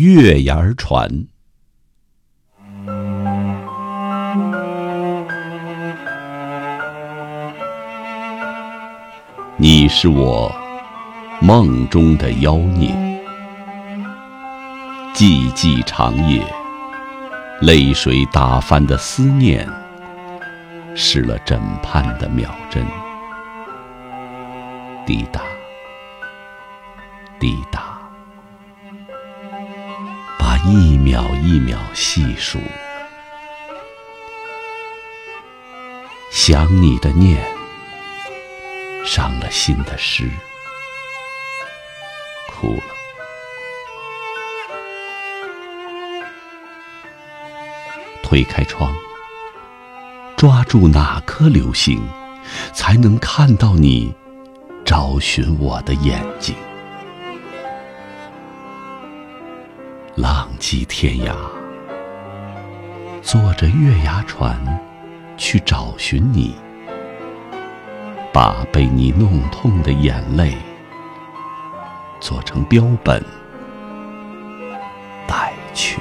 月牙船。你是我梦中的妖孽，寂寂长夜，泪水打翻的思念，湿了枕畔的秒针。滴答滴答，把一秒一秒细数，想你的念伤了心的诗，哭了。推开窗，抓住哪颗流星，才能看到你找寻我的眼睛。浪迹天涯，坐着月牙船去找寻你，把被你弄痛的眼泪做成标本带去。